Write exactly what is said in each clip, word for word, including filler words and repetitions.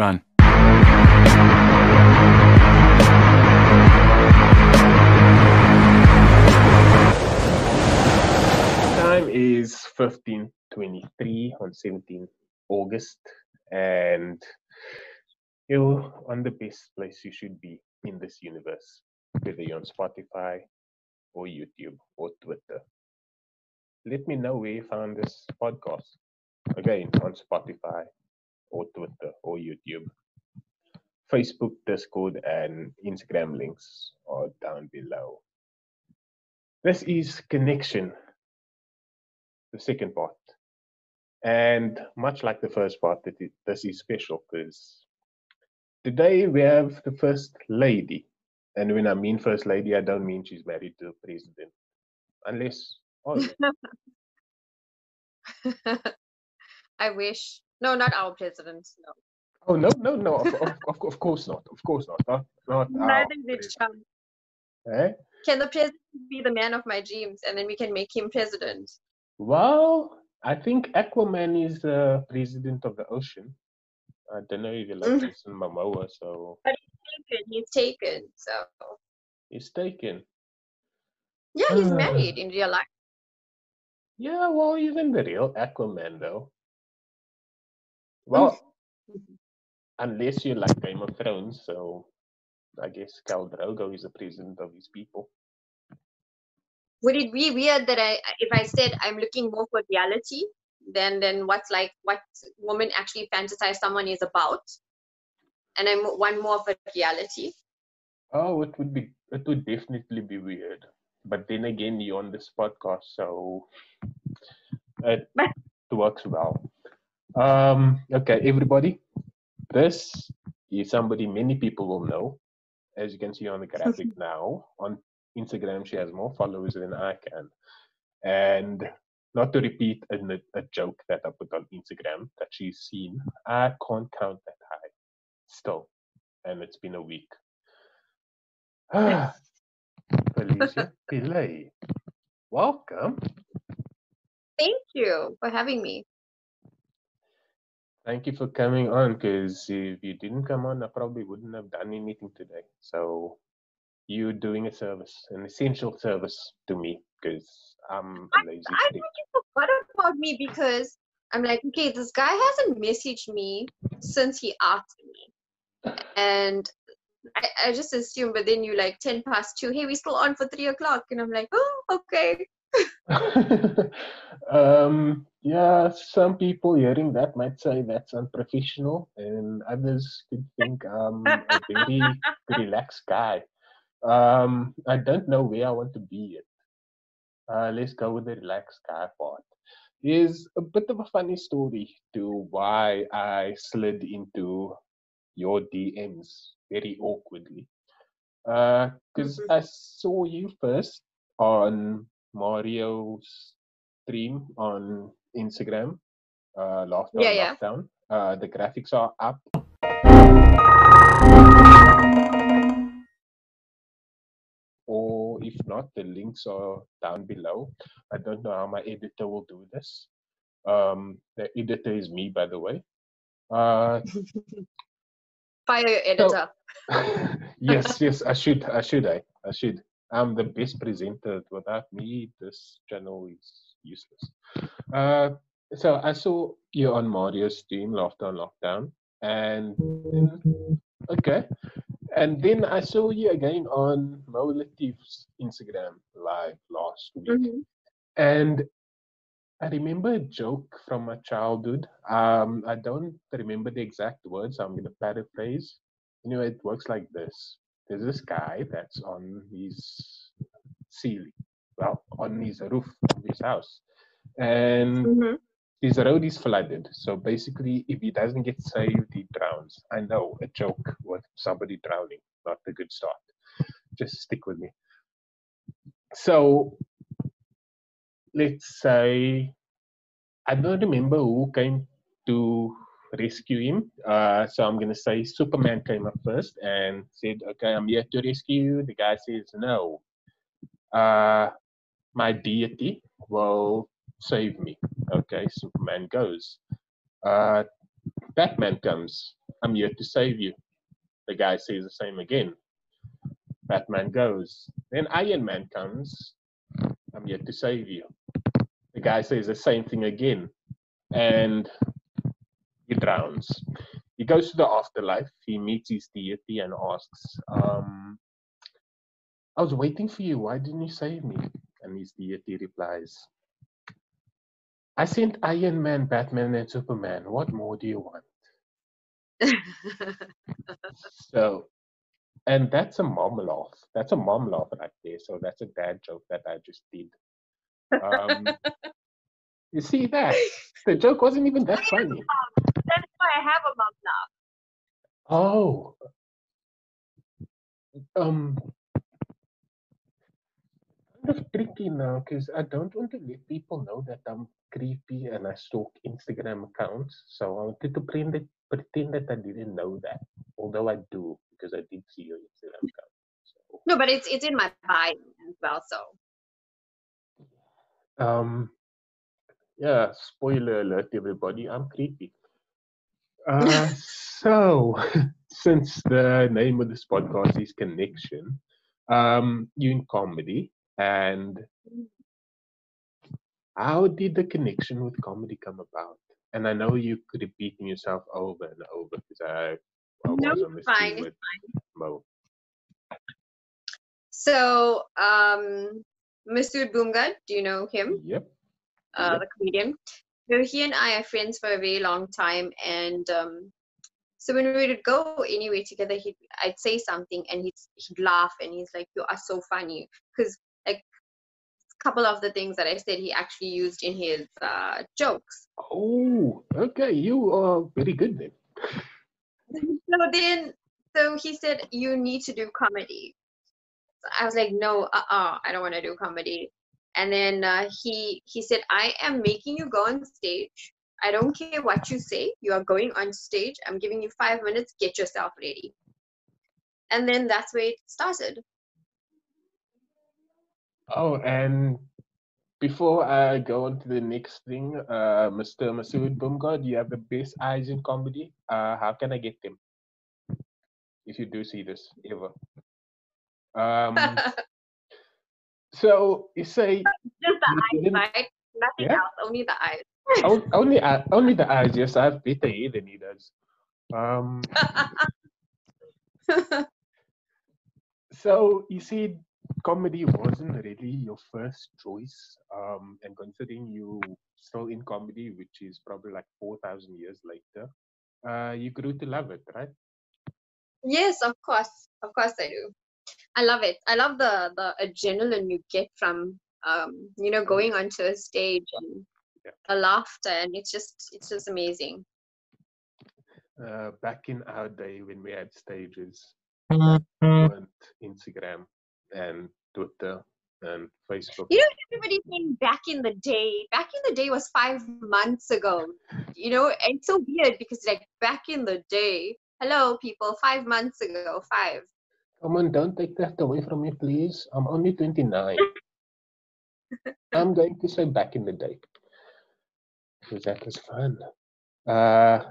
Run. Time is fifteen twenty-three on seventeenth of August, and you're on the best place you should be in this universe, whether you're on Spotify or YouTube or Twitter. Let me know where you found this podcast. Again, on Spotify or Twitter or YouTube. Facebook, Discord, and Instagram links are down below. This is Connection, the second part. And much like the first part, this is special because today we have the First Lady. And when I mean First Lady, I don't mean she's married to the president. Unless... Oh. I wish. No, not our president. No. Oh no, no, no! Of, of, of, of course not. Of course not. Not, not Neither did Trump. Eh? Can the president be the man of my dreams, and then we can make him president? Well, I think Aquaman is the president of the ocean. I don't know if you like Jason Momoa, so. But he's taken. He's taken. So. He's taken. Yeah, he's uh. married in real life. Yeah, well, even the real Aquaman, though. Well, unless you like Game of Thrones, so I guess Khal Drogo is the president of his people. Would it be weird that I, if I said I'm looking more for reality than then what's like what women actually fantasize someone is about, and I'm one more for reality? Oh, it would be. It would definitely be weird. But then again, you're on this podcast, so it works well. Um, okay, everybody, this is somebody many people will know. As you can see on the graphic now, on Instagram, she has more followers than I can. And not to repeat a, a joke that I put on Instagram that she's seen, I can't count that high still. And it's been a week. Ah. Felicia Pillai, welcome. Thank you for having me. Thank you for coming on, because if you didn't come on, I probably wouldn't have done anything today. So you're doing a service, an essential service to me, because I'm a lazy I, I think you forgot about me, because I'm like, okay, this guy hasn't messaged me since he asked me. And I, I just assumed, but then you like ten past two, hey, we're still on for three o'clock, and I'm like, oh, okay. um, yeah, some people hearing that might say that's unprofessional, and others could think I'm a very relaxed guy. Um, I don't know where I want to be yet. Uh, let's go with the relaxed guy part. There's a bit of a funny story to why I slid into your D Ms very awkwardly, because uh, mm-hmm. I saw you first on Mario's stream on Instagram, uh, Lockdown, yeah, Lockdown. Yeah. Uh, the graphics are up. Or if not, the links are down below. I don't know how my editor will do this. Um, the editor is me, by the way. Uh, Fire your editor. So, yes, yes, I should, I should, I, I should. I'm the best presenter. Without me, this channel is useless. Uh, so I saw you on Mario's stream, Laughter on Lockdown, and then, okay, and then I saw you again on Mo Latif's Instagram live last week, mm-hmm. and I remember a joke from my childhood. Um, I don't remember the exact words, so I'm going to paraphrase. Anyway, it works like this. There's this guy that's on his ceiling, well, on his roof of his house. And mm-hmm. his road is flooded. So basically, if he doesn't get saved, he drowns. I know, a joke with somebody drowning, not a good start. Just stick with me. So... let's say, I don't remember who came to rescue him. Uh, so I'm going to say Superman came up first and said, okay, I'm here to rescue you. The guy says, no, uh, my deity will save me. Okay, Superman goes. Uh, Batman comes. I'm here to save you. The guy says the same again. Batman goes. Then Iron Man comes. I'm here to save you. The guy says the same thing again. And he drowns. He goes to the afterlife. He meets his deity and asks, um, I was waiting for you. Why didn't you save me? And his deity replies, I sent Iron Man, Batman, and Superman. What more do you want? So, and that's a mom laugh. That's a mom laugh right there. So that's a dad joke that I just did. Um, you see that? The joke wasn't even that funny. That's why I have a mom laugh. Oh. Um. Kind of tricky now because I don't want to let people know that I'm creepy and I stalk Instagram accounts, so I wanted to pretend that, pretend that I didn't know that, although I do because I did see your Instagram account. So. No, but it's it's in my bio as well, so. Um, yeah, spoiler alert, everybody, I'm creepy. Uh, so, since the name of this podcast is Connection, um, you're in comedy. And how did the connection with comedy come about? And I know you could repeating yourself over and over because I, I no, was on this fine, team with fine. Mo. So, um, Masood Boonga, do you know him? Yep. Uh, yep. The comedian. So he and I are friends for a very long time. And um, so when we would go anyway together, he'd, I'd say something and he'd, he'd laugh and he's like, you are so funny. Because couple of the things that I said he actually used in his uh, jokes. Oh, okay. You are very good then. So then, so he said, you need to do comedy. So I was like, no, uh-uh, I don't want to do comedy. And then uh, he, he said, I am making you go on stage. I don't care what you say. You are going on stage. I'm giving you five minutes. Get yourself ready. And then that's where it started. Oh, and before I go on to the next thing, uh, Mister Masood Boonga, you have the best eyes in comedy. Uh, how can I get them? If you do see this, ever. Um, so, you say... Just the eyes, right? Nothing yeah? else, only the eyes. o- only, uh, only the eyes, yes. I have better hair than he does. Um, so, you see... Comedy wasn't really your first choice, um, and considering you still in comedy, which is probably like four thousand years later, uh, you grew to love it, right? Yes, of course. Of course I do. I love it. I love the, the adrenaline you get from, um, you know, going onto a stage and yeah. the laughter, and it's just, it's just amazing. Uh, back in our day when we had stages, and Instagram. And Twitter and Facebook. You know, everybody's saying back in the day. Back in the day was five months ago. You know, and it's so weird because like back in the day. Hello, people. Five months ago. Five. Come on, don't take that away from me, please. I'm only twenty-nine. I'm going to say back in the day. Because that was fun. Uh,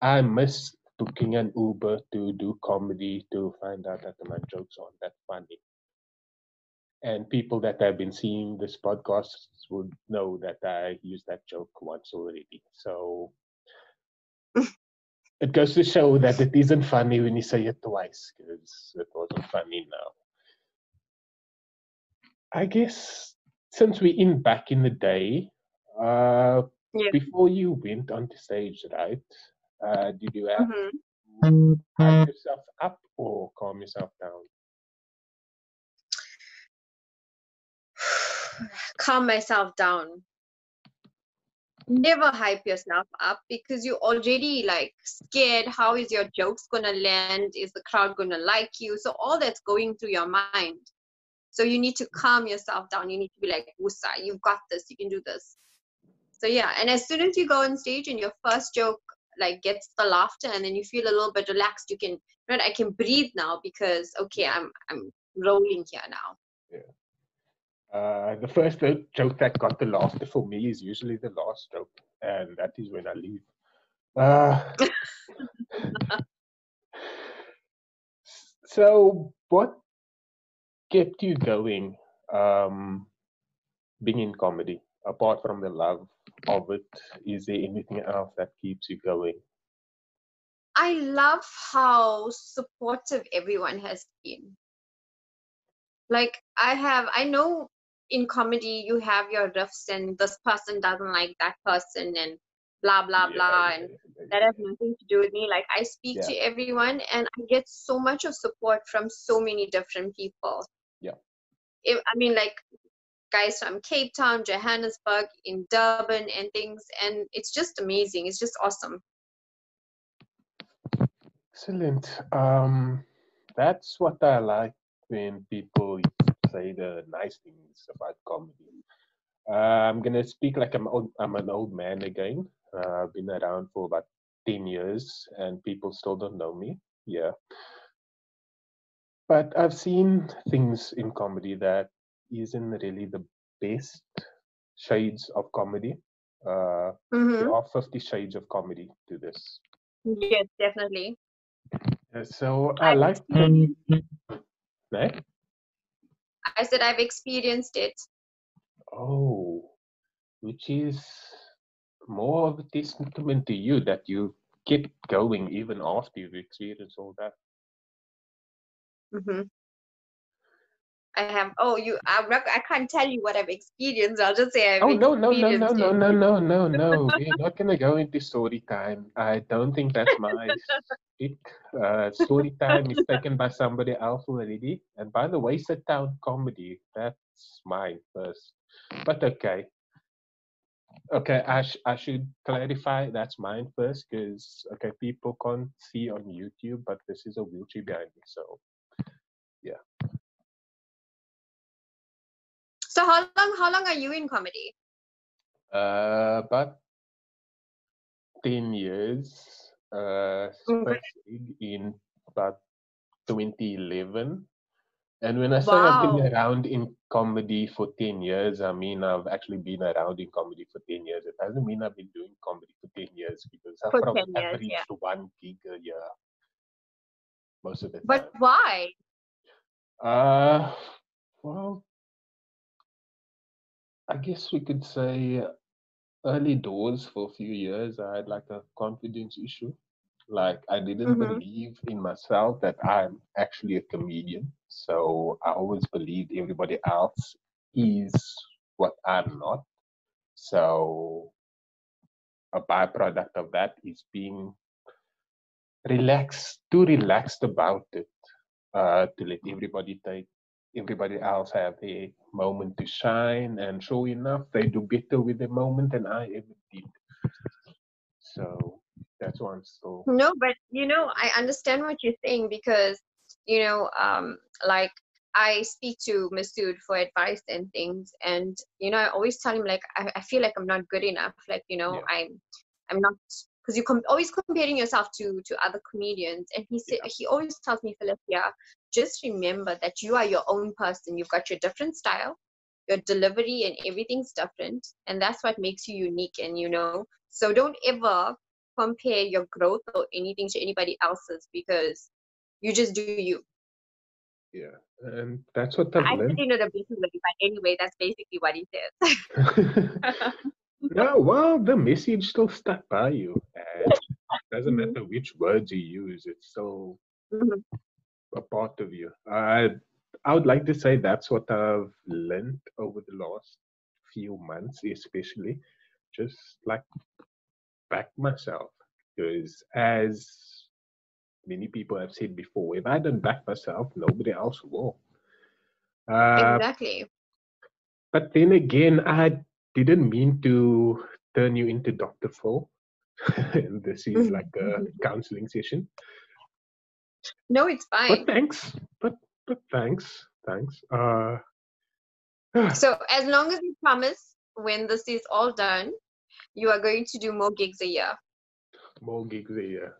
I miss booking an Uber to do comedy to find out that my jokes aren't that funny. And people that have been seeing this podcast would know that I used that joke once already. So it goes to show that it isn't funny when you say it twice, because it wasn't funny now. I guess since we're in back in the day, uh, yeah. before you went onto stage, right, uh, did you have mm-hmm. to calm yourself up or calm yourself down? Calm myself down. Never hype yourself up because you're already like scared. How is your jokes gonna land? Is the crowd gonna like you? So all that's going through your mind. So you need to calm yourself down. You need to be like, Wusa, you've got this, you can do this. So yeah, and as soon as you go on stage and your first joke like gets the laughter and then you feel a little bit relaxed, you can right, I can breathe now because okay, I'm I'm rolling here now. Yeah. Uh, the first joke that got the laughter for me is usually the last joke, and that is when I leave. Uh, So what kept you going um, being in comedy? Apart from the love of it, is there anything else that keeps you going? I love how supportive everyone has been. Like I have, I know in comedy you have your riffs and this person doesn't like that person and blah, blah, yeah, blah. And yeah, that has nothing to do with me. Like I speak yeah. to everyone and I get so much of support from so many different people. Yeah. It, I mean like guys from Cape Town, Johannesburg, in Durban and things. And it's just amazing. It's just awesome. Excellent. Um, that's what I like when people say the nice things about comedy. Uh, I'm going to speak like I'm, old, I'm an old man again. Uh, I've been around for about ten years and people still don't know me. Yeah. But I've seen things in comedy that isn't really the best shades of comedy. Uh, mm-hmm. There are fifty shades of comedy to this. Yes, definitely. So I I've like. Um, eh? I said I've experienced it. Oh, which is more of a testament to you that you keep going even after you've experienced all that. Mm-hmm. I have. Oh, you. I'm not, I can't tell you what I've experienced. I'll just say I've oh, no, no, experienced. Oh no no no no no no no no! We're not gonna go into story time. I don't think that's my stick. Uh, story time is taken by somebody else already. And by the way, sit down comedy. That's mine first. But okay, okay. I sh- I should clarify that's mine first because okay, people can't see on YouTube, but this is a wheelchair behind me, so yeah. So how long, how long are you in comedy? Uh, about ten years. Uh, started in about twenty eleven. And when I say wow. I've been around in comedy for ten years, I mean I've actually been around in comedy for ten years. It doesn't mean I've been doing comedy for ten years because I've for probably years, averaged yeah. one gig a year most of the time. But why? Uh, well... I guess we could say early doors for a few years, I had like a confidence issue. Like I didn't mm-hmm. believe in myself that I'm actually a comedian. So I always believed everybody else is what I'm not. So a byproduct of that is being relaxed, too relaxed about it, uh, to let everybody take everybody else have a moment to shine, and sure enough, they do better with the moment than I ever did. So that's why I'm so. No, but you know, I understand what you're saying because, you know, um, like I speak to Masood for advice and things, and you know, I always tell him like I, I feel like I'm not good enough. Like you know, yeah. I'm, I'm not because you're com- always comparing yourself to to other comedians, and he said yeah. he always tells me, Felicia, just remember that you are your own person. You've got your different style, your delivery and everything's different. And that's what makes you unique. And, you know, so don't ever compare your growth or anything to anybody else's because you just do you. Yeah. And that's what I've I learned. I didn't know the basic way, but anyway, that's basically what he says. No, well, the message still stuck by you. And it doesn't matter which words you use. It's so... Mm-hmm. a part of you. I I would like to say that's what I've learned over the last few months, especially just like back myself. Because as many people have said before, if I don't back myself, nobody else will. Uh, exactly. But then again, I didn't mean to turn you into Doctor Phil. This is like a counseling session. No, it's fine. But thanks. But but thanks. Thanks. Uh, so as long as you promise when this is all done, you are going to do more gigs a year. More gigs a year.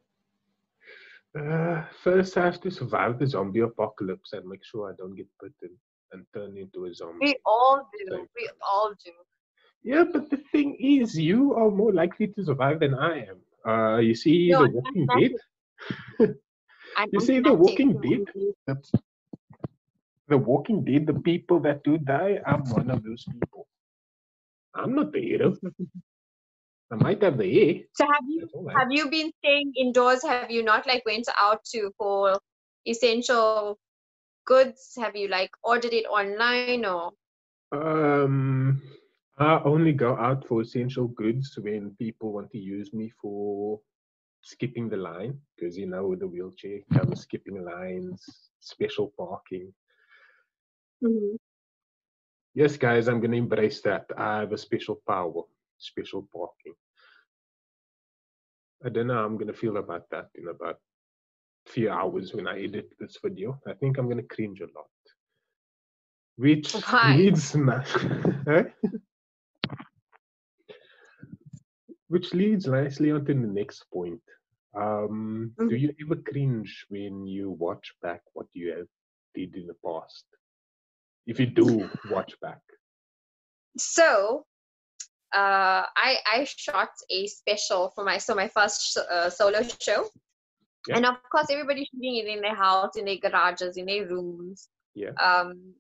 Uh, first, I have to survive the zombie apocalypse and make sure I don't get bitten and turn into a zombie. We all do. Thanks. We all do. Yeah, but the thing is, you are more likely to survive than I am. Uh, you see, no, The Walking Dead. I'm you see, The Walking Dead, that's The Walking Dead, the people that do die, I'm one of those people. I'm not the hero. I might have the hair. So have you right. have you been staying indoors? Have you not like went out to for essential goods? Have you like ordered it online or? Um, I only go out for essential goods when people want to use me for skipping the line, because you know with the wheelchair comes skipping lines, special parking. Mm-hmm. Yes, guys, I'm going to embrace that. I have a special power, special parking. I don't know how I'm going to feel about that in about a few hours when I edit this video. I think I'm going to cringe a lot. Which Why? leads which leads nicely onto the next point. Um, mm-hmm. Do you ever cringe when you watch back what you have did in the past? If you do watch back. So, uh, I I shot a special for my so my first uh, solo show, yeah. and of course everybody's shooting it in their house, in their garages, in their rooms. Yeah. Um,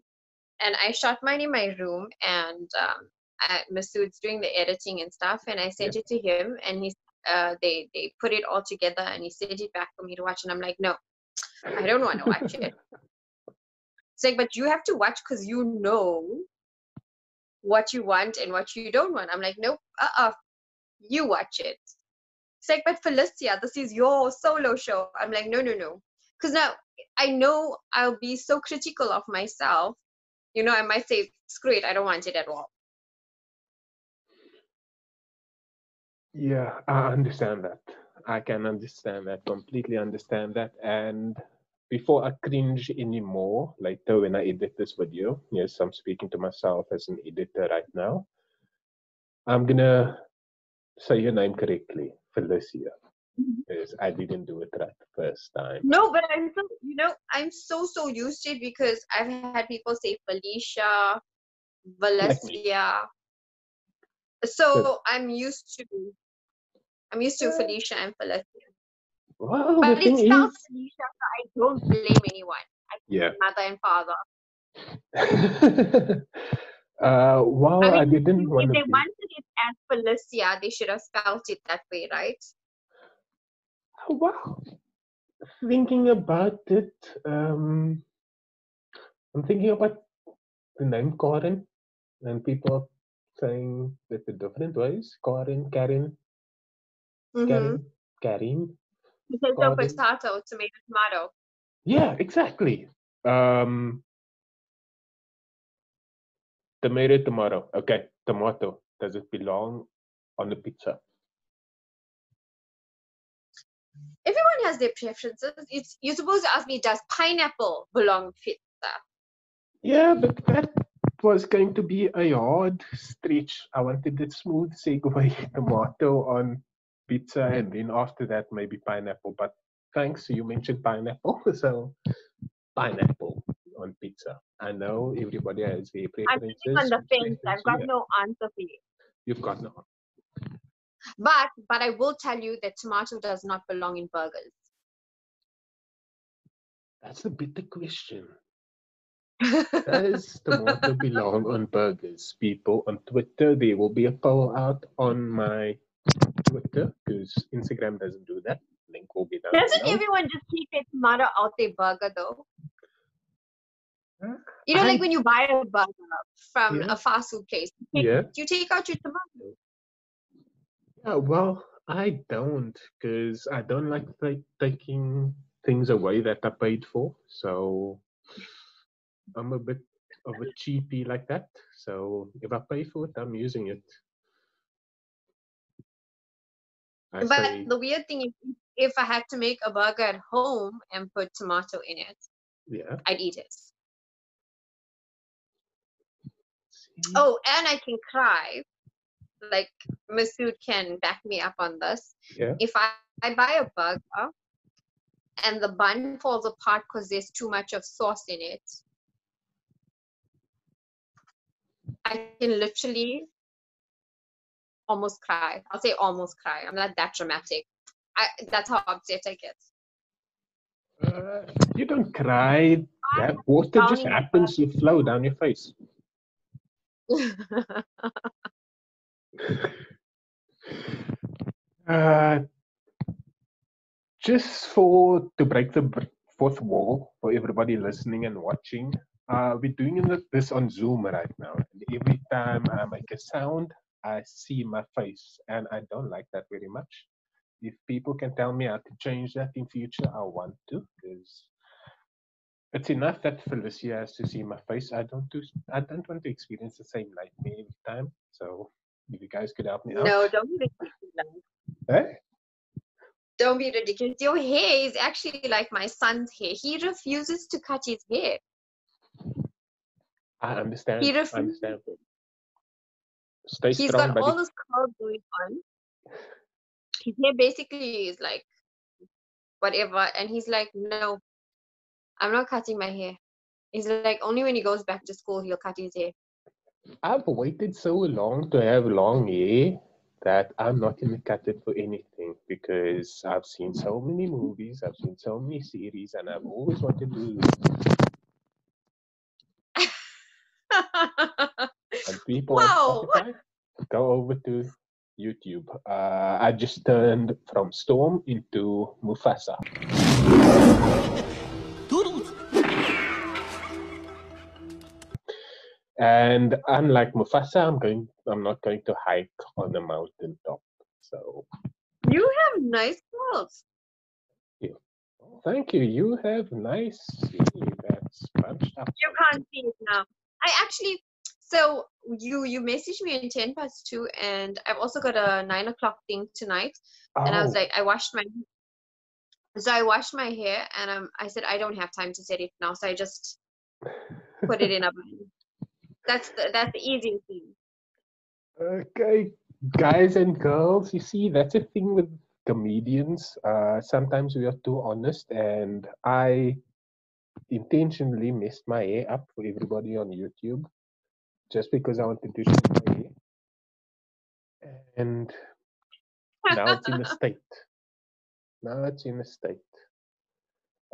and I shot mine in my room, and um, I, Masood's doing the editing and stuff, and I sent yeah. it to him, and he uh they they put it all together, and he sent it back for me to watch, and I'm like, no, I don't want to watch it. It's like, but you have to watch because you know what you want and what you don't want. I'm like, nope, uh-uh, you watch it. It's like, but Felicia, this is your solo show. I'm like, no, no, no. Because now I know I'll be so critical of myself. You know, I might say, screw it, I don't want it at all. Yeah, I understand that. I can understand that, completely understand that. And... before I cringe anymore, later when I edit this video, yes, I'm speaking to myself as an editor right now. I'm going to say your name correctly, Felicia. Yes, I didn't do it right the first time. No, but I'm so, you know, I'm so, so used to it because I've had people say Felicia, Valencia. So I'm used to, I'm used to Felicia and Felicia. Well, but it sounds is... Felicia, so I don't blame anyone. I yeah. mother and father. uh, well, I, mean, I didn't if want they to wanted it as Felicia, they should have spelled it that way, right? Oh, wow. Thinking about it, um, I'm thinking about the name Karen, and people saying that the different ways. Karen, Karen, mm-hmm. Karen, Karen. Potato, potato, tomato, tomato. Yeah, exactly. Um, tomato, tomato. Okay, tomato. Does it belong on the pizza? Everyone has their preferences. It's, you're supposed to ask me, does pineapple belong on pizza? Yeah, but that was going to be a hard stretch. I wanted a smooth segue, tomato on pizza, and then after that maybe pineapple, but thanks, you mentioned pineapple, so pineapple on pizza. I know everybody has their preferences. I'm sitting on the fence. I've got yeah. no answer for you. You've got no answer. But but I will tell you that tomato does not belong in burgers. That's a bitter question. Does tomato belong on burgers? People on Twitter, there will be a poll out on my Twitter, because Instagram doesn't do that. Link will be down. Doesn't now. Everyone just keep their tomato out their burger though? Huh? You know, I... like when you buy a burger from yeah. a fast food place, you take, yeah. you take out your tomato. Yeah, well, I don't, because I don't like th- taking things away that I paid for. So I'm a bit of a cheapie like that. So if I pay for it, I'm using it. I but say, the weird thing is, if I had to make a burger at home and put tomato in it, yeah. I'd eat it. See? Oh, and I can cry. Like, Masood can back me up on this. Yeah. If I, I buy a burger and the bun falls apart because there's too much of sauce in it, I can literally... almost cry. I'll say almost cry. I'm not that dramatic. I, that's how upset I get. Uh, you don't cry. That water just happens. You flow down your face. uh, just for to break the fourth wall for everybody listening and watching, uh, we're doing this on Zoom right now. And every time I make a sound, I see my face, and I don't like that very much. If people can tell me how to change that in future, I want to, because it's enough that Felicia has to see my face. I don't do, I don't want to experience the same nightmare every time. So if you guys could help me out. No, don't be ridiculous. Eh? Don't be ridiculous. Your hair is actually like my son's hair. He refuses to cut his hair. I understand. He refuses. I understand. Stay He's strong, got buddy. All this curl going on. His hair basically is like whatever, and he's like, no, I'm not cutting my hair. He's like, only when he goes back to school he'll cut his hair. I've waited so long to have long hair that I'm not gonna cut it for anything, because I've seen so many movies, I've seen so many series, and I've always wanted to and people wow. Spotify, go over to YouTube. Uh, I just turned from Storm into Mufasa. And unlike Mufasa, I'm going. I'm not going to hike on a mountain top. So you have nice clothes. Yeah. Thank you. You have nice. That's bunched up. You can't see it now. I actually. So you you messaged me in ten past two, and I've also got a nine o'clock thing tonight. Oh. And I was like, I washed my, so I washed my hair, and um, I said I don't have time to set it now, so I just put it in a bun. That's the, that's the easy thing. Okay, guys and girls, you see that's a thing with comedians. Uh, sometimes we are too honest, and I intentionally messed my hair up for everybody on YouTube. Just because I wanted to show my hair. And now it's in a state. Now it's in a state.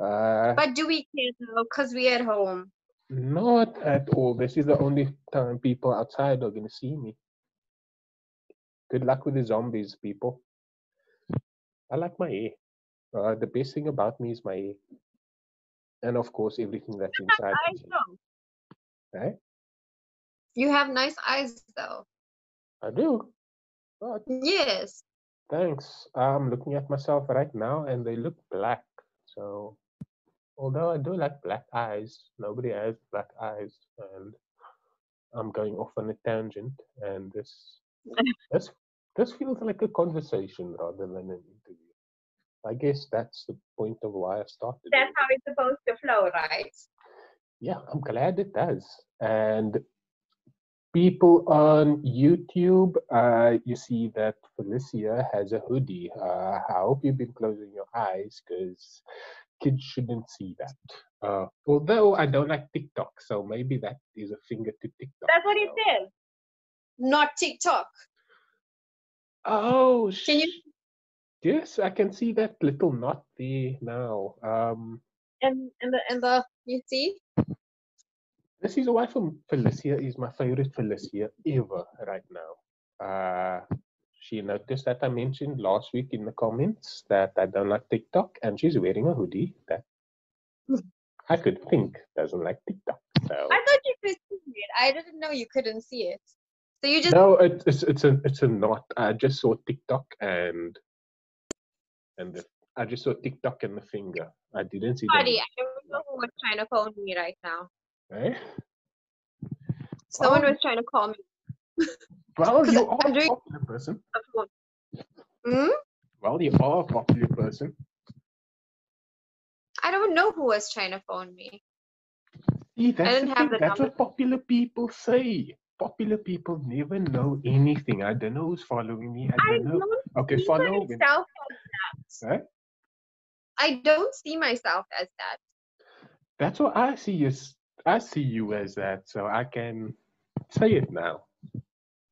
Uh, but do we care though? Because we're at home. Not at all. This is the only time people outside are going to see me. Good luck with the zombies, people. I like my hair. Uh, the best thing about me is my hair. And of course, everything that's inside. I know. Right? You have nice eyes, though. I do. Oh, yes. Thanks. I'm looking at myself right now, and they look black. So, although I do like black eyes, nobody has black eyes, and I'm going off on a tangent. And this, this, this feels like a conversation rather than an interview. I guess that's the point of why I started. That's how it's supposed to flow, right? Yeah, I'm glad it does, and. People on YouTube, uh, you see that Felicia has a hoodie. Uh, I hope you've been closing your eyes, because kids shouldn't see that. Uh, although I don't like TikTok, so maybe that is a finger to TikTok. That's what it says. Not TikTok. Oh, can you? Yes, I can see that little knot there now. Um, and and the, and the you see. This is why Felicia is my favorite Felicia ever right now. Uh, she noticed that I mentioned last week in the comments that I don't like TikTok, and she's wearing a hoodie that I could think doesn't like TikTok. So. I thought you could see it. I didn't know you couldn't see it. So you just no, it, it's it's a it's a knot. I just saw TikTok and and the, I just saw TikTok and the finger. I didn't see. Sorry, I don't know who was trying to phone me right now. Right? Someone well, was trying to call me. Well, you are a popular person. Mm? Well, you are a popular person. I don't know who was trying to phone me. See, that's, I didn't have the that's what popular people say. Popular people never know anything. I don't know who's following me. I don't I know. Don't okay, see follow me. Right? I don't see myself as that. That's what I see as. I see you as that, so I can say it now.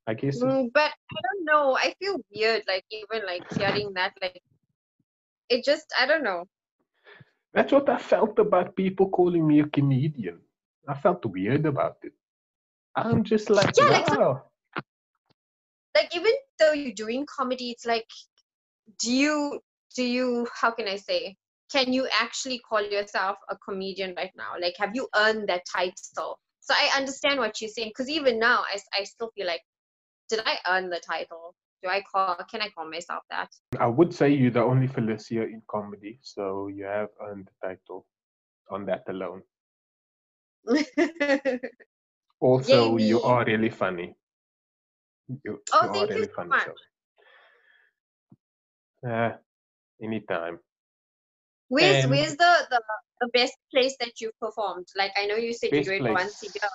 I guess. Mm, but I don't know. I feel weird, like even like hearing that, like it just. I don't know. That's what I felt about people calling me a comedian. I felt weird about it. I'm just like, yeah, like, wow. Like, even though you're doing comedy, it's like, do you, do you, how can I say, can you actually call yourself a comedian right now? Like, have you earned that title? So I understand what you're saying, because even now, I, I still feel like, did I earn the title? Do I call, can I call myself that? I would say you're the only Felicia in comedy, so you have earned the title on that alone. Also, Jamie. You are really funny. You, oh, you thank are really you so funny, much. So. Uh, anytime. Where's, um, where's the, the, the best place that you've performed? Like, I know you said you do it once a year.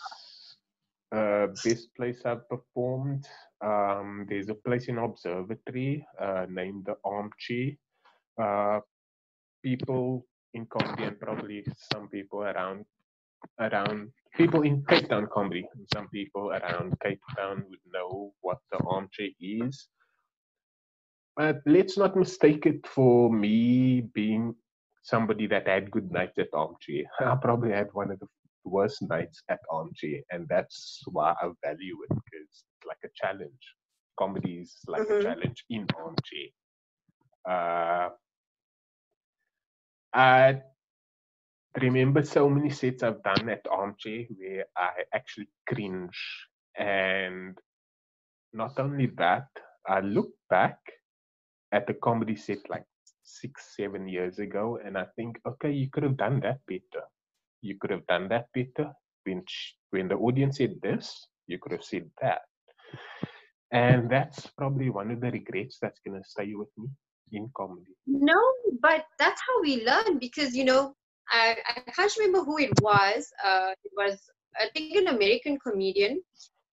Uh, best place I've performed, um, there's a place in Observatory uh, named the Armchair. Uh, people in comedy and probably some people around, around people in Cape Town comedy, and some people around Cape Town would know what the Armchair is. But let's not mistake it for me being somebody that had good nights at Armchair. I probably had one of the worst nights at Armchair, and that's why I value it, because it's like a challenge. Comedy is like mm-hmm. a challenge in Armchair. Uh, I remember so many sets I've done at Armchair where I actually cringe, and not only that, I look back at the comedy set like six, seven years ago, and I think, okay, you could have done that better. You could have done that better. When, when the audience said this, you could have said that. And that's probably one of the regrets that's going to stay with me in comedy. No, but that's how we learn, because, you know, I, I can't remember who it was. Uh, it was, I think, an American comedian.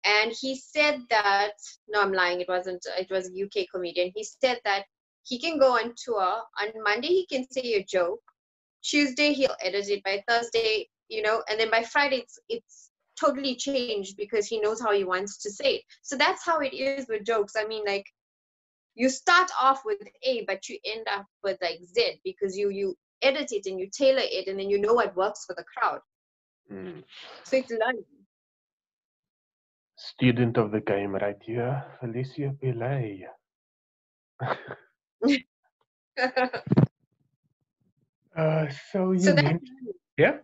And he said that, no, I'm lying. It wasn't, it was a U K comedian. He said that he can go on tour. On Monday, he can say a joke. Tuesday, he'll edit it by Thursday, you know, and then by Friday, it's, it's totally changed because he knows how he wants to say it. So that's how it is with jokes. I mean, like, you start off with A, but you end up with, like, Z, because you, you edit it and you tailor it, and then you know what works for the crowd. Mm. So it's learning. Student of the game right here, Felicia Pillai. Uh, so you so mean, yeah?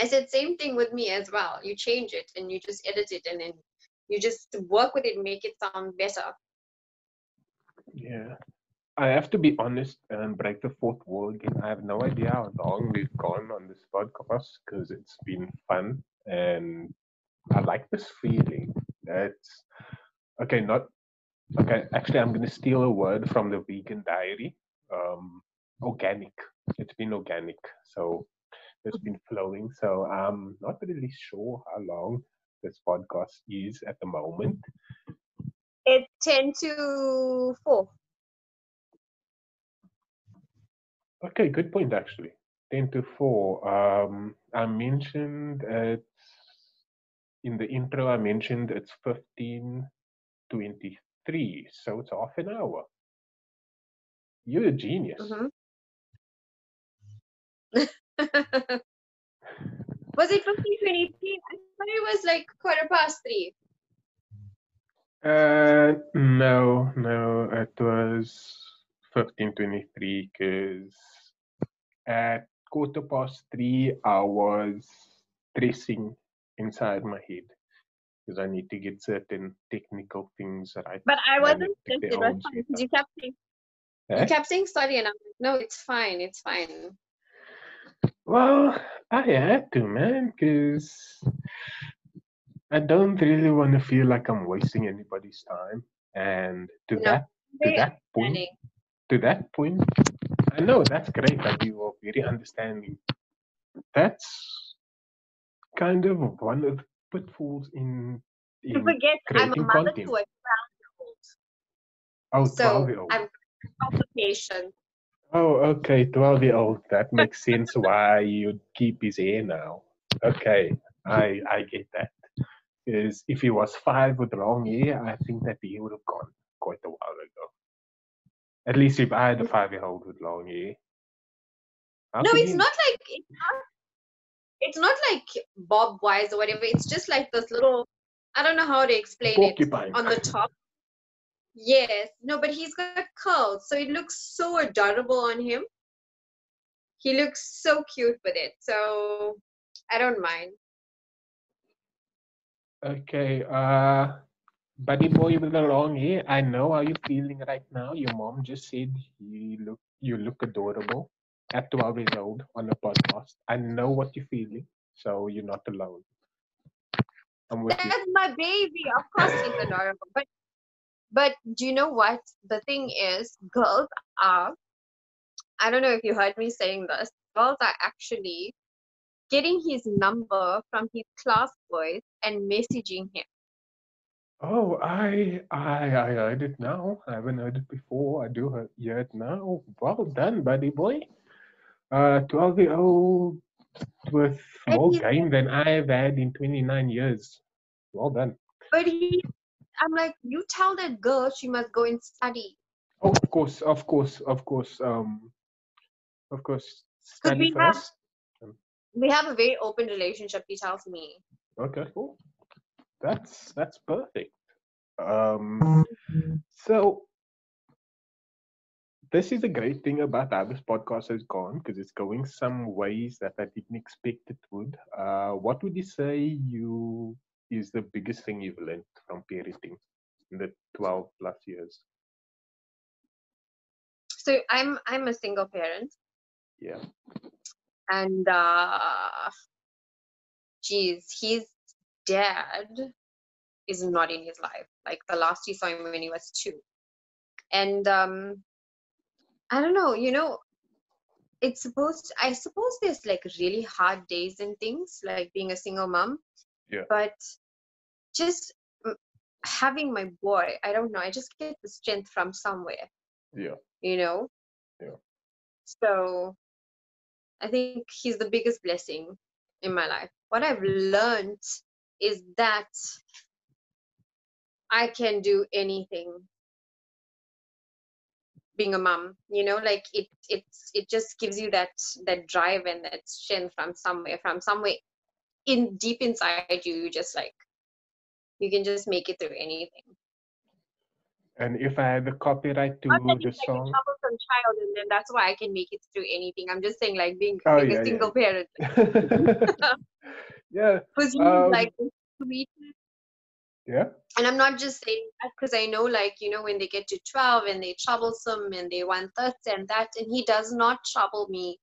I said same thing with me as well. You change it and you just edit it and then you just work with it, make it sound better. Yeah. I have to be honest and break the fourth wall again. I have no idea how long we've gone on this podcast, because it's been fun and I like this feeling. That's okay, not okay, actually I'm gonna steal a word from the Vegan Diary. Um organic. It's been organic, so it's been flowing. So I'm not really sure how long this podcast is at the moment. It's ten to four. Okay, good point actually. ten to four. Um, I mentioned it's, in the intro, I mentioned it's fifteen twenty-three, so it's half an hour. You're a genius. Mm-hmm. Was it fifteen twenty-three? I thought it was like quarter past three. Uh, no, no, it was fifteen twenty-three because at quarter past three, I was dressing inside my head because I need to get certain technical things right. But I wasn't dressed, it was fine because you kept saying. Eh? You kept saying sorry, and I'm like, no, it's fine, it's fine. Well, I had to, man, because I don't really want to feel like I'm wasting anybody's time. And to no, that, to that point, funny. to that point, I know that's great that you are very understanding. That's kind of one of the pitfalls in, in you forget creating I'm a mother content. To a twelve-year-old. Oh, twelve-year-old. So complication. Oh, okay, twelve-year-old. That makes sense why you'd keep his hair now. Okay, I I get that. Because if he was five with long hair, I think that he would have gone quite a while ago. At least if I had a five-year-old with long hair, No, it's not like it's not, it's not like bob wires or whatever. It's just like this little, I don't know how to explain porcupine. It on the top. Yes, no, but he's got curls, so it looks so adorable on him. He looks so cute with it, so I don't mind. Okay, uh, buddy boy with the long hair, I know how you're feeling right now. Your mom just said you look, you look adorable at twelve years old on a podcast. I know what you're feeling, so you're not alone. I'm with That's you. My baby. Of course, he's adorable, but. But do you know what? The thing is, girls are, I don't know if you heard me saying this, girls are actually getting his number from his class boys and messaging him. Oh, I I, I heard it now. I haven't heard it before. I do hear it now. Well done, buddy boy. Uh, twelve-year-old with more game than I've had in twenty-nine years. Well done. But he... I'm like, you tell that girl she must go and study. Oh, of course, of course, of course. Um, of course, study we first. Have, we have a very open relationship, he tells me. Okay, cool. That's, that's perfect. Um, so, this is a great thing about how this podcast has gone, because it's going some ways that I didn't expect it would. Uh, what would you say you... is the biggest thing you've learned from parenting in the twelve plus years? So I'm I'm a single parent. Yeah. And uh geez, his dad is not in his life. Like the last he saw him when he was two. And um I don't know, you know, it's supposed I suppose there's like really hard days and things, like being a single mom. Yeah. But just having my boy, I don't know, I just get the strength from somewhere. Yeah. You know? Yeah. So I think he's the biggest blessing in my life. What I've learned is that I can do anything being a mom, you know, like it it it just gives you that that drive and that strength from somewhere, from somewhere. In deep inside you, you just like, you can just make it through anything. And if I had the copyright to the like song, a troublesome child, and then that's why I can make it through anything. I'm just saying, like being oh, like yeah, a single yeah. parent. yeah. Because you um, like yeah. And I'm not just saying that because I know, like you know, when they get to twelve and they're troublesome and they want this and that, and he does not trouble me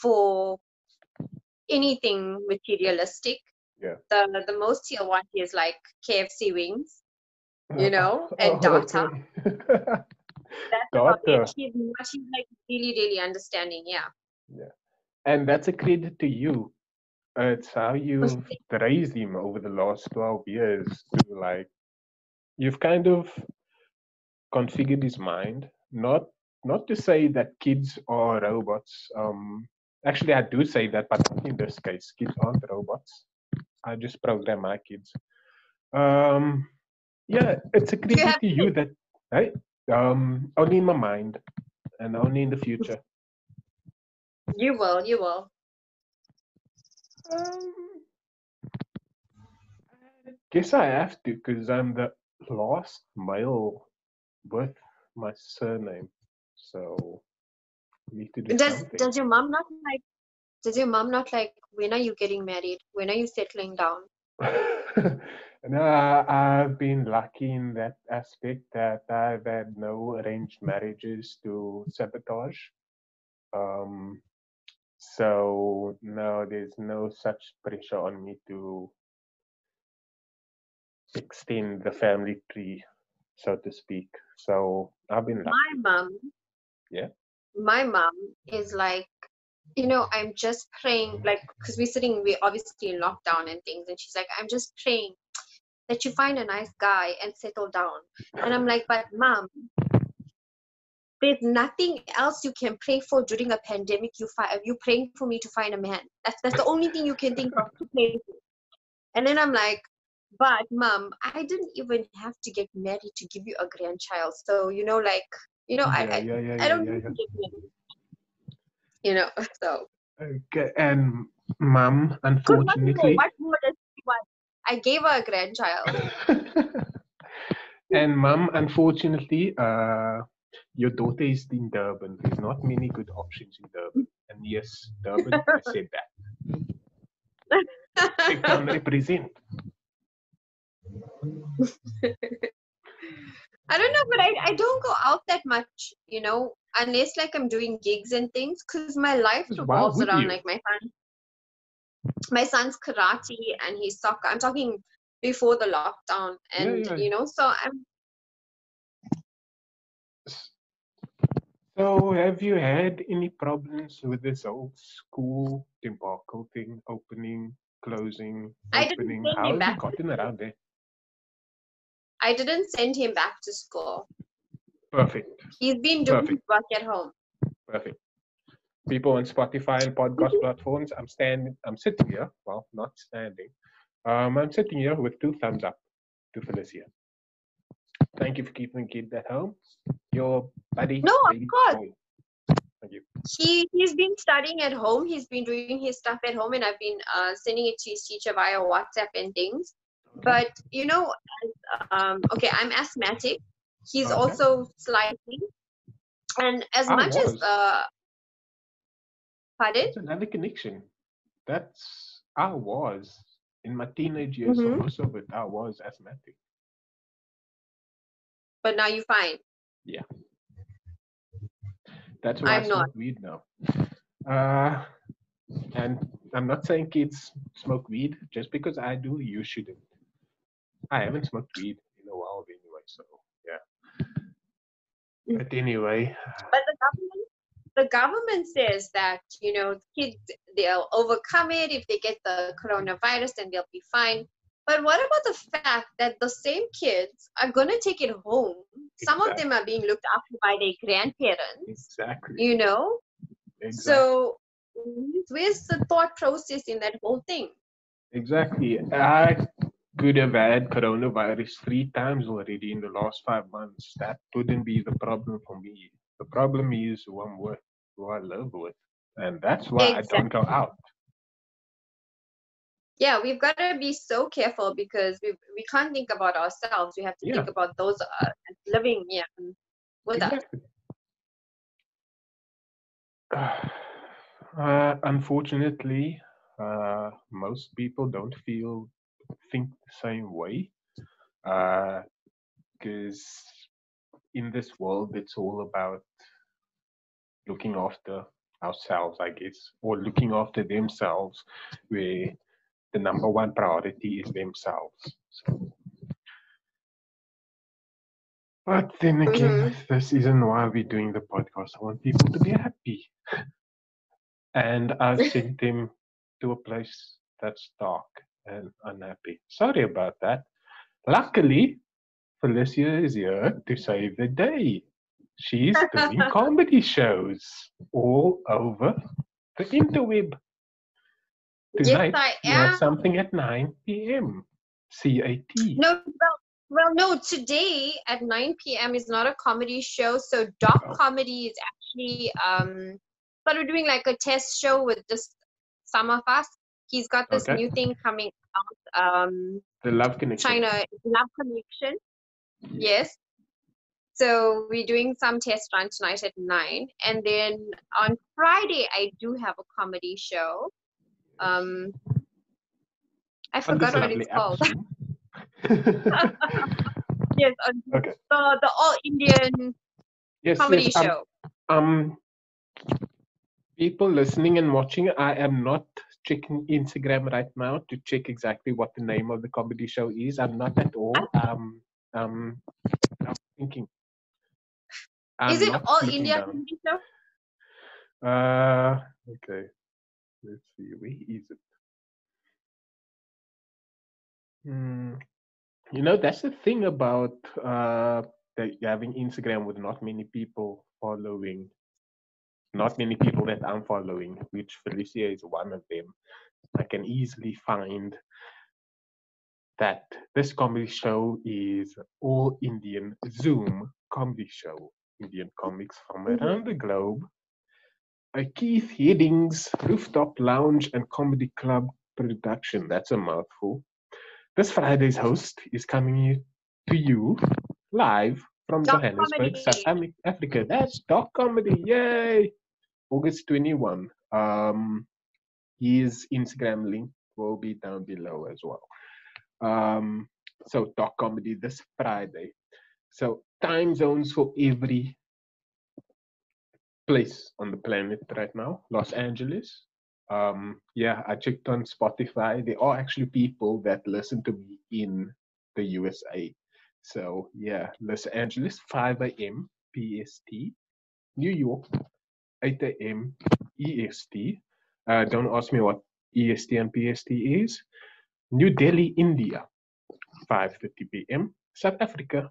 for anything materialistic. Yeah. The the most he'll want is like K F C wings, you know, and oh, data. Okay. That's about it. He's like really, really understanding. Yeah. Yeah. And that's a credit to you. Uh, it's how you've raised him over the last twelve years to like, you've kind of configured his mind. Not not to say that kids are robots. Um, Actually, I do say that, but in this case, kids aren't robots. I just program my kids. Um, yeah, it's a credit yeah. to you that, right? Um, only in my mind and only in the future. You will, you will. Um, I guess I have to, because I'm the last male with my surname, so... Need to do does something. does your mom not like does your mom not like when are you getting married, when are you settling down? No, I've been lucky in that aspect that I've had no arranged marriages to sabotage, um so no, there's no such pressure on me to extend the family tree, so to speak. So I've been lucky. My mom yeah My mom is like, you know, I'm just praying, like, because we're sitting, we're obviously in lockdown and things. And she's like, I'm just praying that you find a nice guy and settle down. And I'm like, but mom, there's nothing else you can pray for during a pandemic. You fi- you're praying for me to find a man. That's, that's the only thing you can think of to pray for. And then I'm like, but mom, I didn't even have to get married to give you a grandchild. So, you know, like, You know, yeah, I I, yeah, yeah, I don't yeah, yeah. you know, so. Okay, and mom, unfortunately. What more does she want? I gave her a grandchild. And mom, unfortunately, uh, your daughter is in Durban. There's not many good options in Durban. And yes, Durban, I said that. I can represent. I don't know, but I, I don't go out that much, you know, unless like I'm doing gigs and things, because my life revolves around you? Like my son. My son's karate and his soccer. I'm talking before the lockdown, and yeah, yeah. you know, so I'm. So, have you had any problems with this old school debacle thing, opening, closing, I opening? Didn't How have back you gotten around there? I didn't send him back to school. Perfect. He's been doing Perfect. work at home. Perfect. People on Spotify and podcast platforms, I'm standing, I'm sitting here. Well, not standing. Um, I'm sitting here with two thumbs up to Felicia. Thank you for keeping the kid at home. Your buddy. No, of course. Home. Thank you. He, he's been studying at home. He's been doing his stuff at home, and I've been uh, sending it to his teacher via WhatsApp and things. But, you know, um, okay, I'm asthmatic. He's okay. also slightly. And as I much was. as... Uh, pardon? That's another connection. That's... I was. In my teenage years, mm-hmm. most of it, I was asthmatic. But now you're fine. Yeah. That's why I'm I smoke not. weed now. Uh, and I'm not saying kids smoke weed. Just because I do, you shouldn't. I haven't smoked weed in a while anyway, so yeah. But anyway. But the government, the government says that, you know, kids, they'll overcome it if they get the coronavirus and they'll be fine. But what about the fact that the same kids are going to take it home? Exactly. Some of them are being looked after by their grandparents. Exactly. You know? Exactly. So where's the thought process in that whole thing? Exactly. I could have had coronavirus three times already in the last five months. That wouldn't be the problem for me. The problem is who I'm with, who I live with. And that's why exactly. I don't go out. Yeah, we've got to be so careful because we we can't think about ourselves. We have to yeah. think about those uh, living yeah, with exactly. us. Uh, unfortunately, uh, most people don't feel, think the same way. Because uh, in this world, it's all about looking after ourselves, I guess, or looking after themselves, where the number one priority is themselves. So. But then again, mm-hmm. this isn't why we're doing the podcast. I want people to be happy. And I sent them to a place that's dark and unhappy. Sorry about that. Luckily, Felicia is here to save the day. She's doing comedy shows all over the interweb. Tonight, yes, I am. You have something at nine p.m. C A T. No, well, well, no, today at nine p.m. is not a comedy show. So, Doc oh. Comedy is actually, um, but we're doing like a test show with just some of us. He's got this okay. new thing coming out. Um, the Love Connection. China Love Connection. Yes. yes. So, we're doing some test run tonight at nine. And then on Friday, I do have a comedy show. Um, I forgot what it's called. yes, um, okay. the the All Indian yes, Comedy yes, Show. Um, um, people listening and watching, I am not checking Instagram right now to check exactly what the name of the comedy show is. I'm not at all. Um, um, I'm thinking. I'm is it All India down. Comedy Show? Uh, okay. Let's see, where is it? Hmm. You know, that's the thing about uh, that having Instagram with not many people following, not many people that I'm following, which Felicia is one of them. I can easily find that this comedy show is All Indian Zoom Comedy Show. Indian comics from around the globe Keith Hiddings Rooftop Lounge and Comedy Club production. That's a mouthful. This Friday's host is coming to you live from Talk Johannesburg, Comedy. South Africa. That's Talk Comedy. Yay! August twenty-first. Um, his Instagram link will be down below as well. Um, so Talk Comedy this Friday. So time zones for every place on the planet right now. Los Angeles. Um, yeah, I checked on Spotify. There are actually people that listen to me in the U S A. So yeah, Los Angeles, five a.m. P S T. New York, eight a.m. E S T. Uh, don't ask me what E S T and P S T is. New Delhi, India, five thirty p.m. South Africa,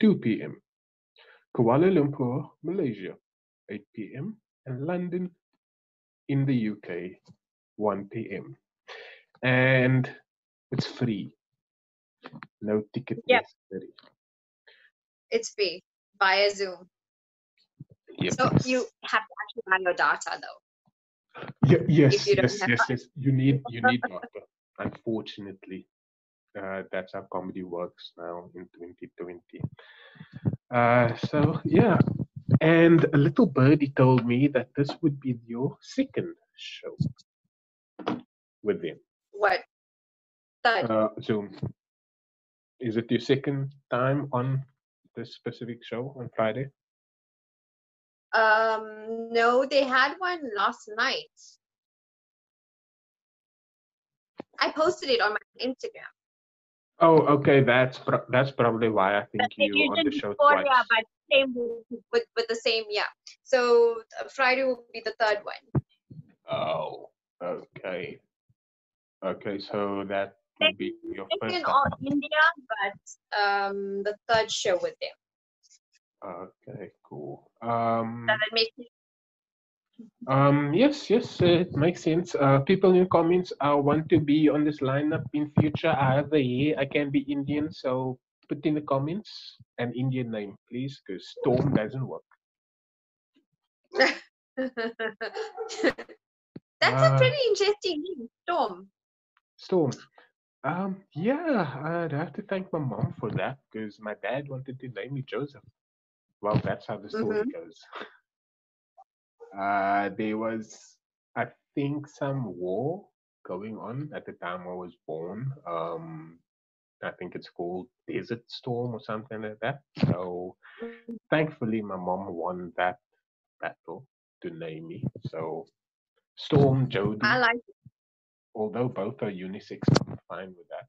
two p.m. Kuala Lumpur, Malaysia, eight p.m. and London in the U K, one p.m. And it's free. No ticket yep. necessary. It's free via Zoom. Yep. So you have to actually buy your data though. Yeah, yes, yes, yes, yes. You need you need data. Unfortunately, uh, that's how comedy works now in twenty twenty. Uh, so yeah, and a little birdie told me that this would be your second show with them. What? Third? Uh, Zoom. Is it your second time on this specific show on Friday? Um, no, they had one last night. I posted it on my Instagram. Oh, okay. That's pro- that's probably why I think you, you on the show before, twice. Yeah, but same with, with the same, yeah. So Friday will be the third one. Oh, okay. Okay, so that would be your first in all India, but um, the third show with them. Okay, cool. Um, Does that make sense? Um, yes, yes, uh, it makes sense. Uh, people in comments uh, want to be on this lineup in future. I have a year. I can be Indian, so put in the comments an Indian name, please, because Storm doesn't work. That's uh, a pretty interesting name, Storm. Storm. Um, yeah, I'd have to thank my mom for that, because my dad wanted to name me Joseph. Well, that's how the story mm-hmm. goes. Uh, there was, I think, some war going on at the time I was born. Um, I think it's called Desert Storm or something like that. So, thankfully, my mom won that battle to name me. So, Storm, Jody. I like it. Although both are unisex, I'm fine with that.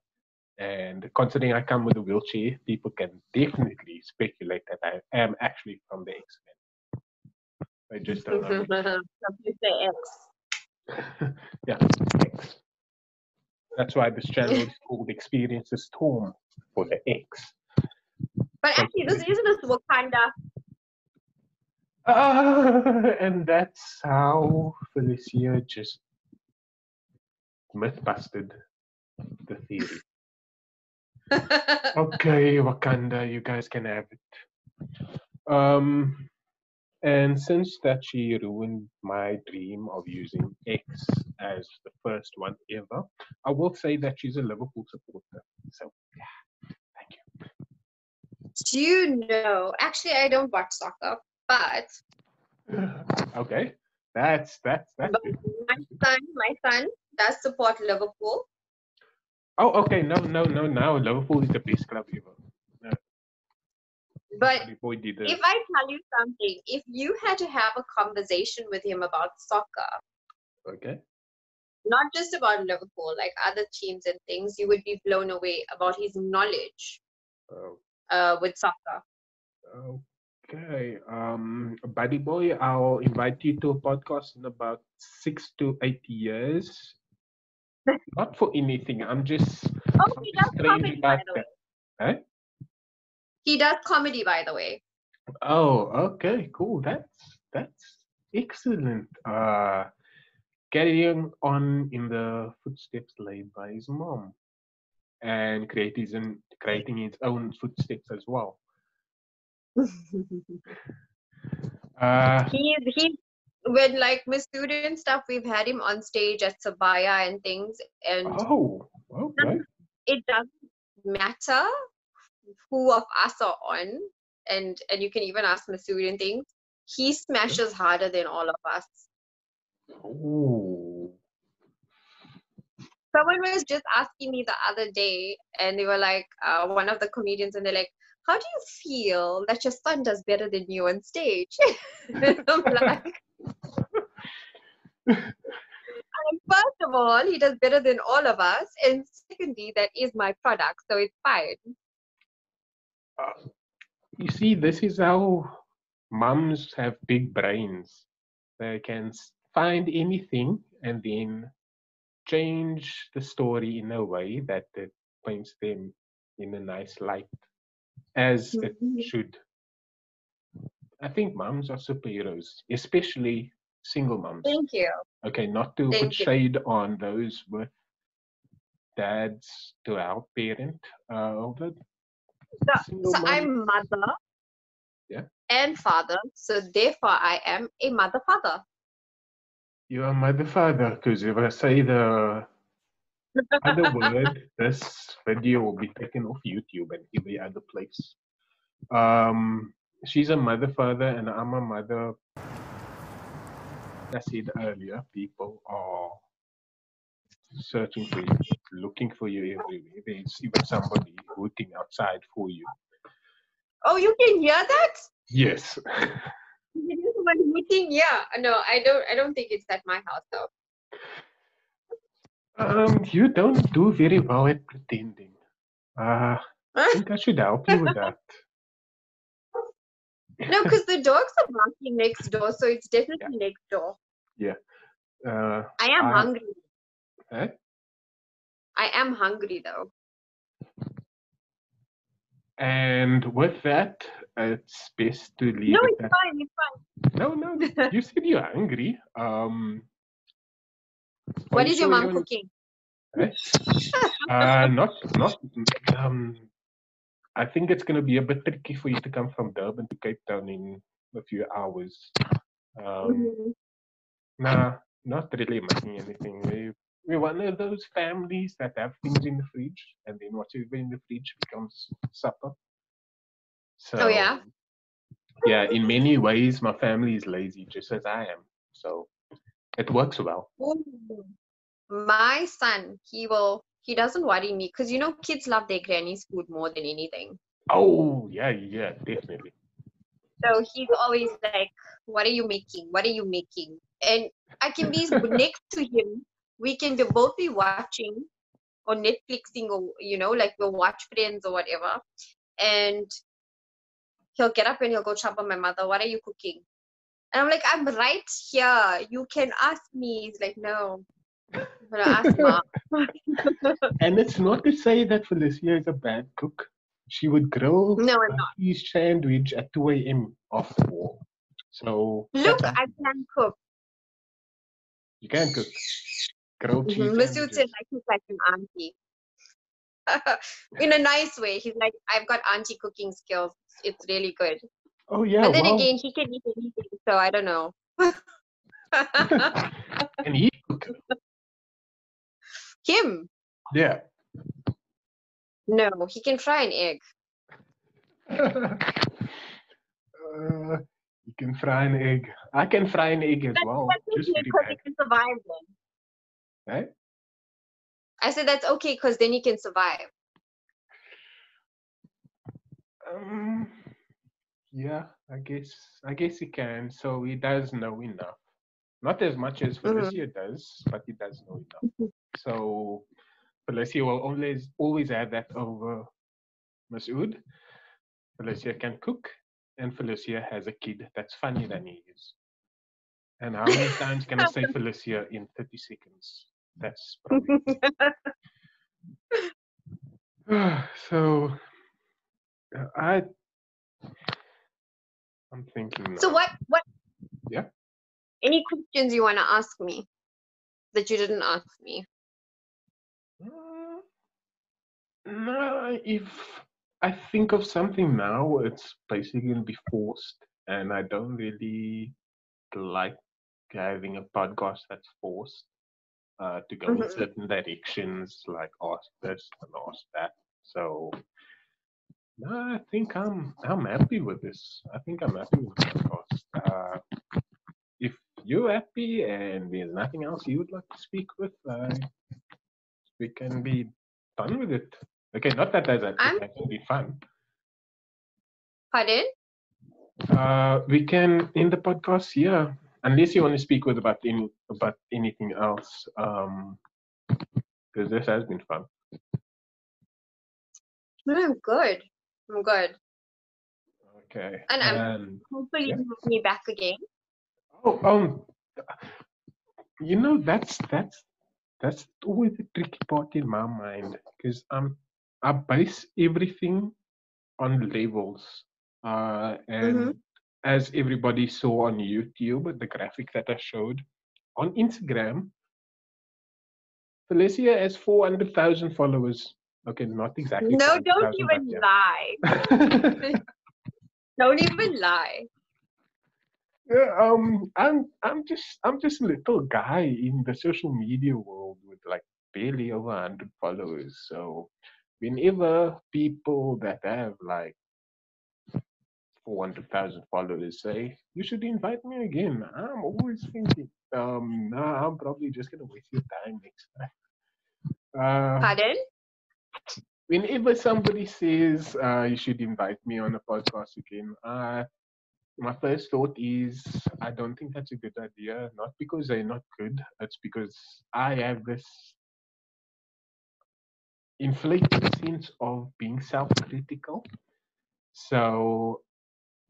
And considering I come with a wheelchair, people can definitely speculate that I am actually from the X-Men. I just don't know. Yeah, X. That's why this channel is called Experience the Storm for the X. But actually, this isn't Wakanda. Uh, and that's how Felicia just myth busted the theory. Okay, Wakanda, you guys can have it. Um. And since that she ruined my dream of using X as the first one ever, I will say that she's a Liverpool supporter. So, yeah, thank you. Do you know? Actually, I don't watch soccer, but okay, that's that's that's. But my son, my son does support Liverpool. Oh, okay. No, no, no. Now Liverpool is the best club ever. But if I tell you something, if you had to have a conversation with him about soccer, okay, not just about Liverpool, like other teams and things, you would be blown away about his knowledge oh. uh, with soccer. Okay. Um, Buddy Boy, I'll invite you to a podcast in about six to eight years. Not for anything. I'm just... Oh, I'm he just does comedy, by the way. Huh? He does comedy, by the way. Oh, okay, cool. That's that's excellent. Uh, carrying on in the footsteps laid by his mom, and creating his own, creating his own footsteps as well. uh, he, he when like my student stuff, we've had him on stage at Sabaya and things, and oh, okay. It doesn't matter who of us are on, and and you can even ask Masood and things. He smashes harder than all of us. Oh. Someone was just asking me the other day, and they were like, uh, one of the comedians, and they're like, how do you feel that your son does better than you on stage? I'm like, first of all, he does better than all of us. And secondly, that is my product, so it's fine. Uh, you see, this is how mums have big brains. They can find anything and then change the story in a way that it paints them in a nice light, as mm-hmm. it should. I think mums are superheroes, especially single mums. Thank you. Okay, not to Thank put shade you. on those with dads to our parent. Uh, but so so I'm mother yeah. and father, so therefore I am a mother-father. You are mother-father, because if I say the other word, this video will be taken off YouTube and every other place. Um, she's a mother-father and I'm a mother. I said earlier, people are searching for you, looking for you everywhere. There's even somebody rooting outside for you. Oh, you can hear that? Yes. Yeah. No, I don't. I don't think it's at my house though. Um, you don't do very well at pretending. Uh, I think I should help you with that. No, because the dogs are barking next door, so it's definitely yeah. next door. Yeah. Uh, I am I, hungry. Eh? I am hungry, though. And with that, it's best to leave. No, it's that. fine. It's fine. No, no. You said you're hungry. Um, what is your mom even, cooking? Eh? uh, not, not. Um, I think it's going to be a bit tricky for you to come from Durban to Cape Town in a few hours. Um, mm-hmm. Nah, not really making anything. We, we're one of those families that have things in the fridge, and then whatever in the fridge becomes supper. So, oh, yeah? Yeah, in many ways, my family is lazy, just as I am. So it works well. My son, he will... He doesn't worry me because, you know, kids love their granny's food more than anything. Oh, yeah, yeah, definitely. So he's always like, what are you making? What are you making? And I can be next to him. We can be both be watching or Netflixing or, you know, like we'll watch Friends or whatever. And he'll get up and he'll go chop on my mother. What are you cooking? And I'm like, I'm right here. You can ask me. He's like, no. But I asked mom. And it's not to say that Felicia is a bad cook. She would grill no, I'm not. a cheese sandwich at two a.m. off the wall. So look, I can cook. You can cook. Grill cheese mm-hmm. Masood says I cook like an auntie. In a nice way. He's like, I've got auntie cooking skills. It's really good. Oh yeah. But then wow. again, he can eat anything, so I don't know. And he cooked. Him? Yeah. No, he can fry an egg. uh, you can fry an egg. I can fry an egg as that's well. That's okay because he can survive then. Right? I said that's okay because then he can survive. Um. Yeah, I guess. I guess he can. So he does know enough. Not as much as Felicia mm-hmm. does, but he does know enough. So Felicia will always always have that over Masood. Felicia can cook, and Felicia has a kid that's funnier than he is. And how many times can I say Felicia in thirty seconds? That's probably so. I I'm thinking. So what what? Yeah. Any questions you want to ask me that you didn't ask me? Uh, no, if I think of something now, it's basically going to be forced, and I don't really like having a podcast that's forced uh, to go mm-hmm. in certain directions, like ask this and ask that. So no, I think I'm I'm happy with this. I think I'm happy with the podcast. Uh, if you're happy and there's nothing else you would like to speak with, uh, we can be done with it. Okay, not that as actually that can be fun. Pardon? Uh, we can end the podcast here, unless you want to speak with about any about anything else. Um, because this has been fun. No, I'm good. I'm good. Okay. And I'm um, hopefully yeah. you have me back again. Oh, um, you know that's that's that's always the tricky part in my mind, because I'm I base everything on labels. Uh, and mm-hmm. as everybody saw on YouTube, the graphic that I showed on Instagram, Felicia has four hundred thousand followers. Okay, not exactly. No, don't even yeah. lie. Don't even lie. Yeah, um, I'm, I'm just, I'm just a little guy in the social media world with like barely over one hundred followers. So, whenever people that have like four hundred thousand followers say, you should invite me again, I'm always thinking, um, nah, I'm probably just gonna waste your time next time. Uh, Pardon? Whenever somebody says, uh, you should invite me on a podcast again, uh, my first thought is, I don't think that's a good idea. Not because they're not good, it's because I have this inflated sense of being self-critical. So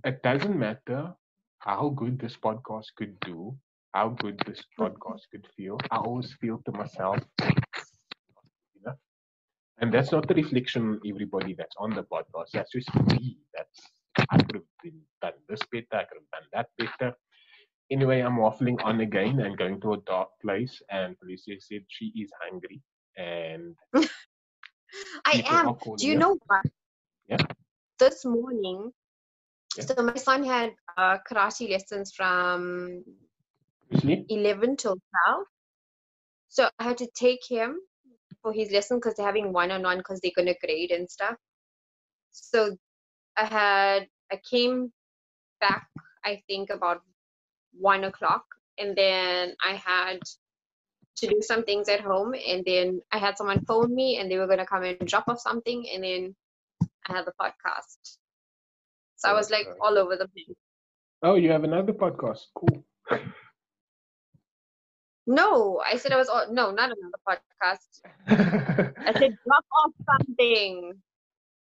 it doesn't matter how good this podcast could do, how good this podcast could feel. I always feel to myself, and that's not the reflection on everybody that's on the podcast. That's just me. That's, I could have done this better. I could have done that better. Anyway, I'm waffling on again and going to a dark place. And Felicia said she is hungry. And I am. Do you her. know what? Yeah. This morning, yeah. so my son had uh, karate lessons from really? eleven till twelve. So I had to take him for his lesson because they're having one-on-one because they're going to grade and stuff. So I had, I came back, I think, about one o'clock, and then I had to do some things at home, and then I had someone phone me and they were going to come and drop off something, and then I had the podcast. So I was like all over the place. Oh, you have another podcast? Cool. No, I said I was all, no, not another podcast. I said drop off something.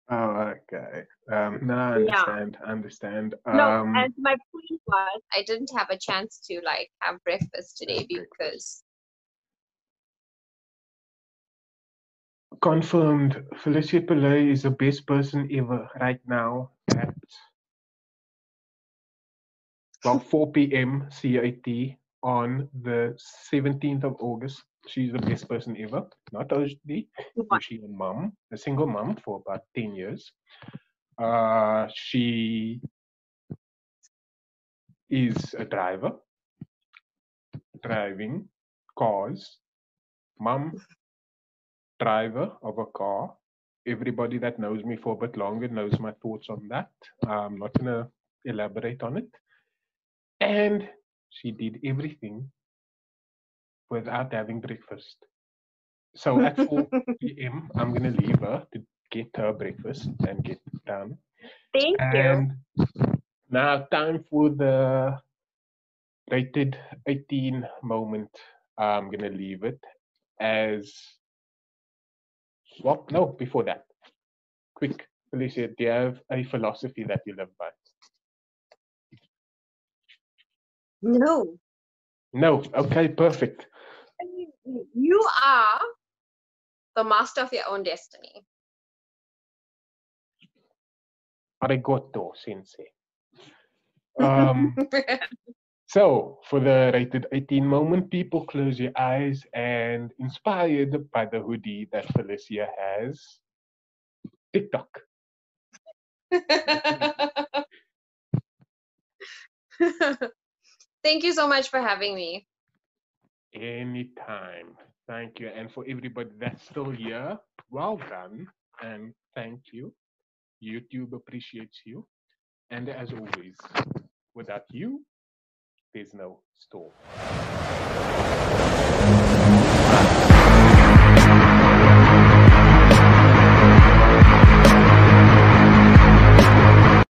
Oh, okay. Um, no, I understand. Yeah. I understand. Um, no, and my point was, I didn't have a chance to like have breakfast today because. Confirmed. Felicia Pillai is the best person ever right now at about four p.m. C I T. On the seventeenth of August, she's the best person ever. Not only is she a mom, a single mom for about ten years. Uh, she is a driver, driving cars, mom, driver of a car. Everybody that knows me for a bit longer knows my thoughts on that. I'm not going to elaborate on it. And she did everything without having breakfast. So at four p.m., I'm going to leave her to get her breakfast and get it done. Thank and you. And now time for the rated eighteen moment. I'm going to leave it as... Well, no, before that. Quick, Felicia, do you have a philosophy that you live by? No. No. Okay, perfect. You are the master of your own destiny. Arigato, sensei. Um, so, for the rated eighteen moment, people, close your eyes and, inspired by the hoodie that Felicia has, TikTok. Thank you so much for having me. Anytime. Thank you. And for everybody that's still here, well done. And thank you. YouTube appreciates you. And as always, without you, there's no storm.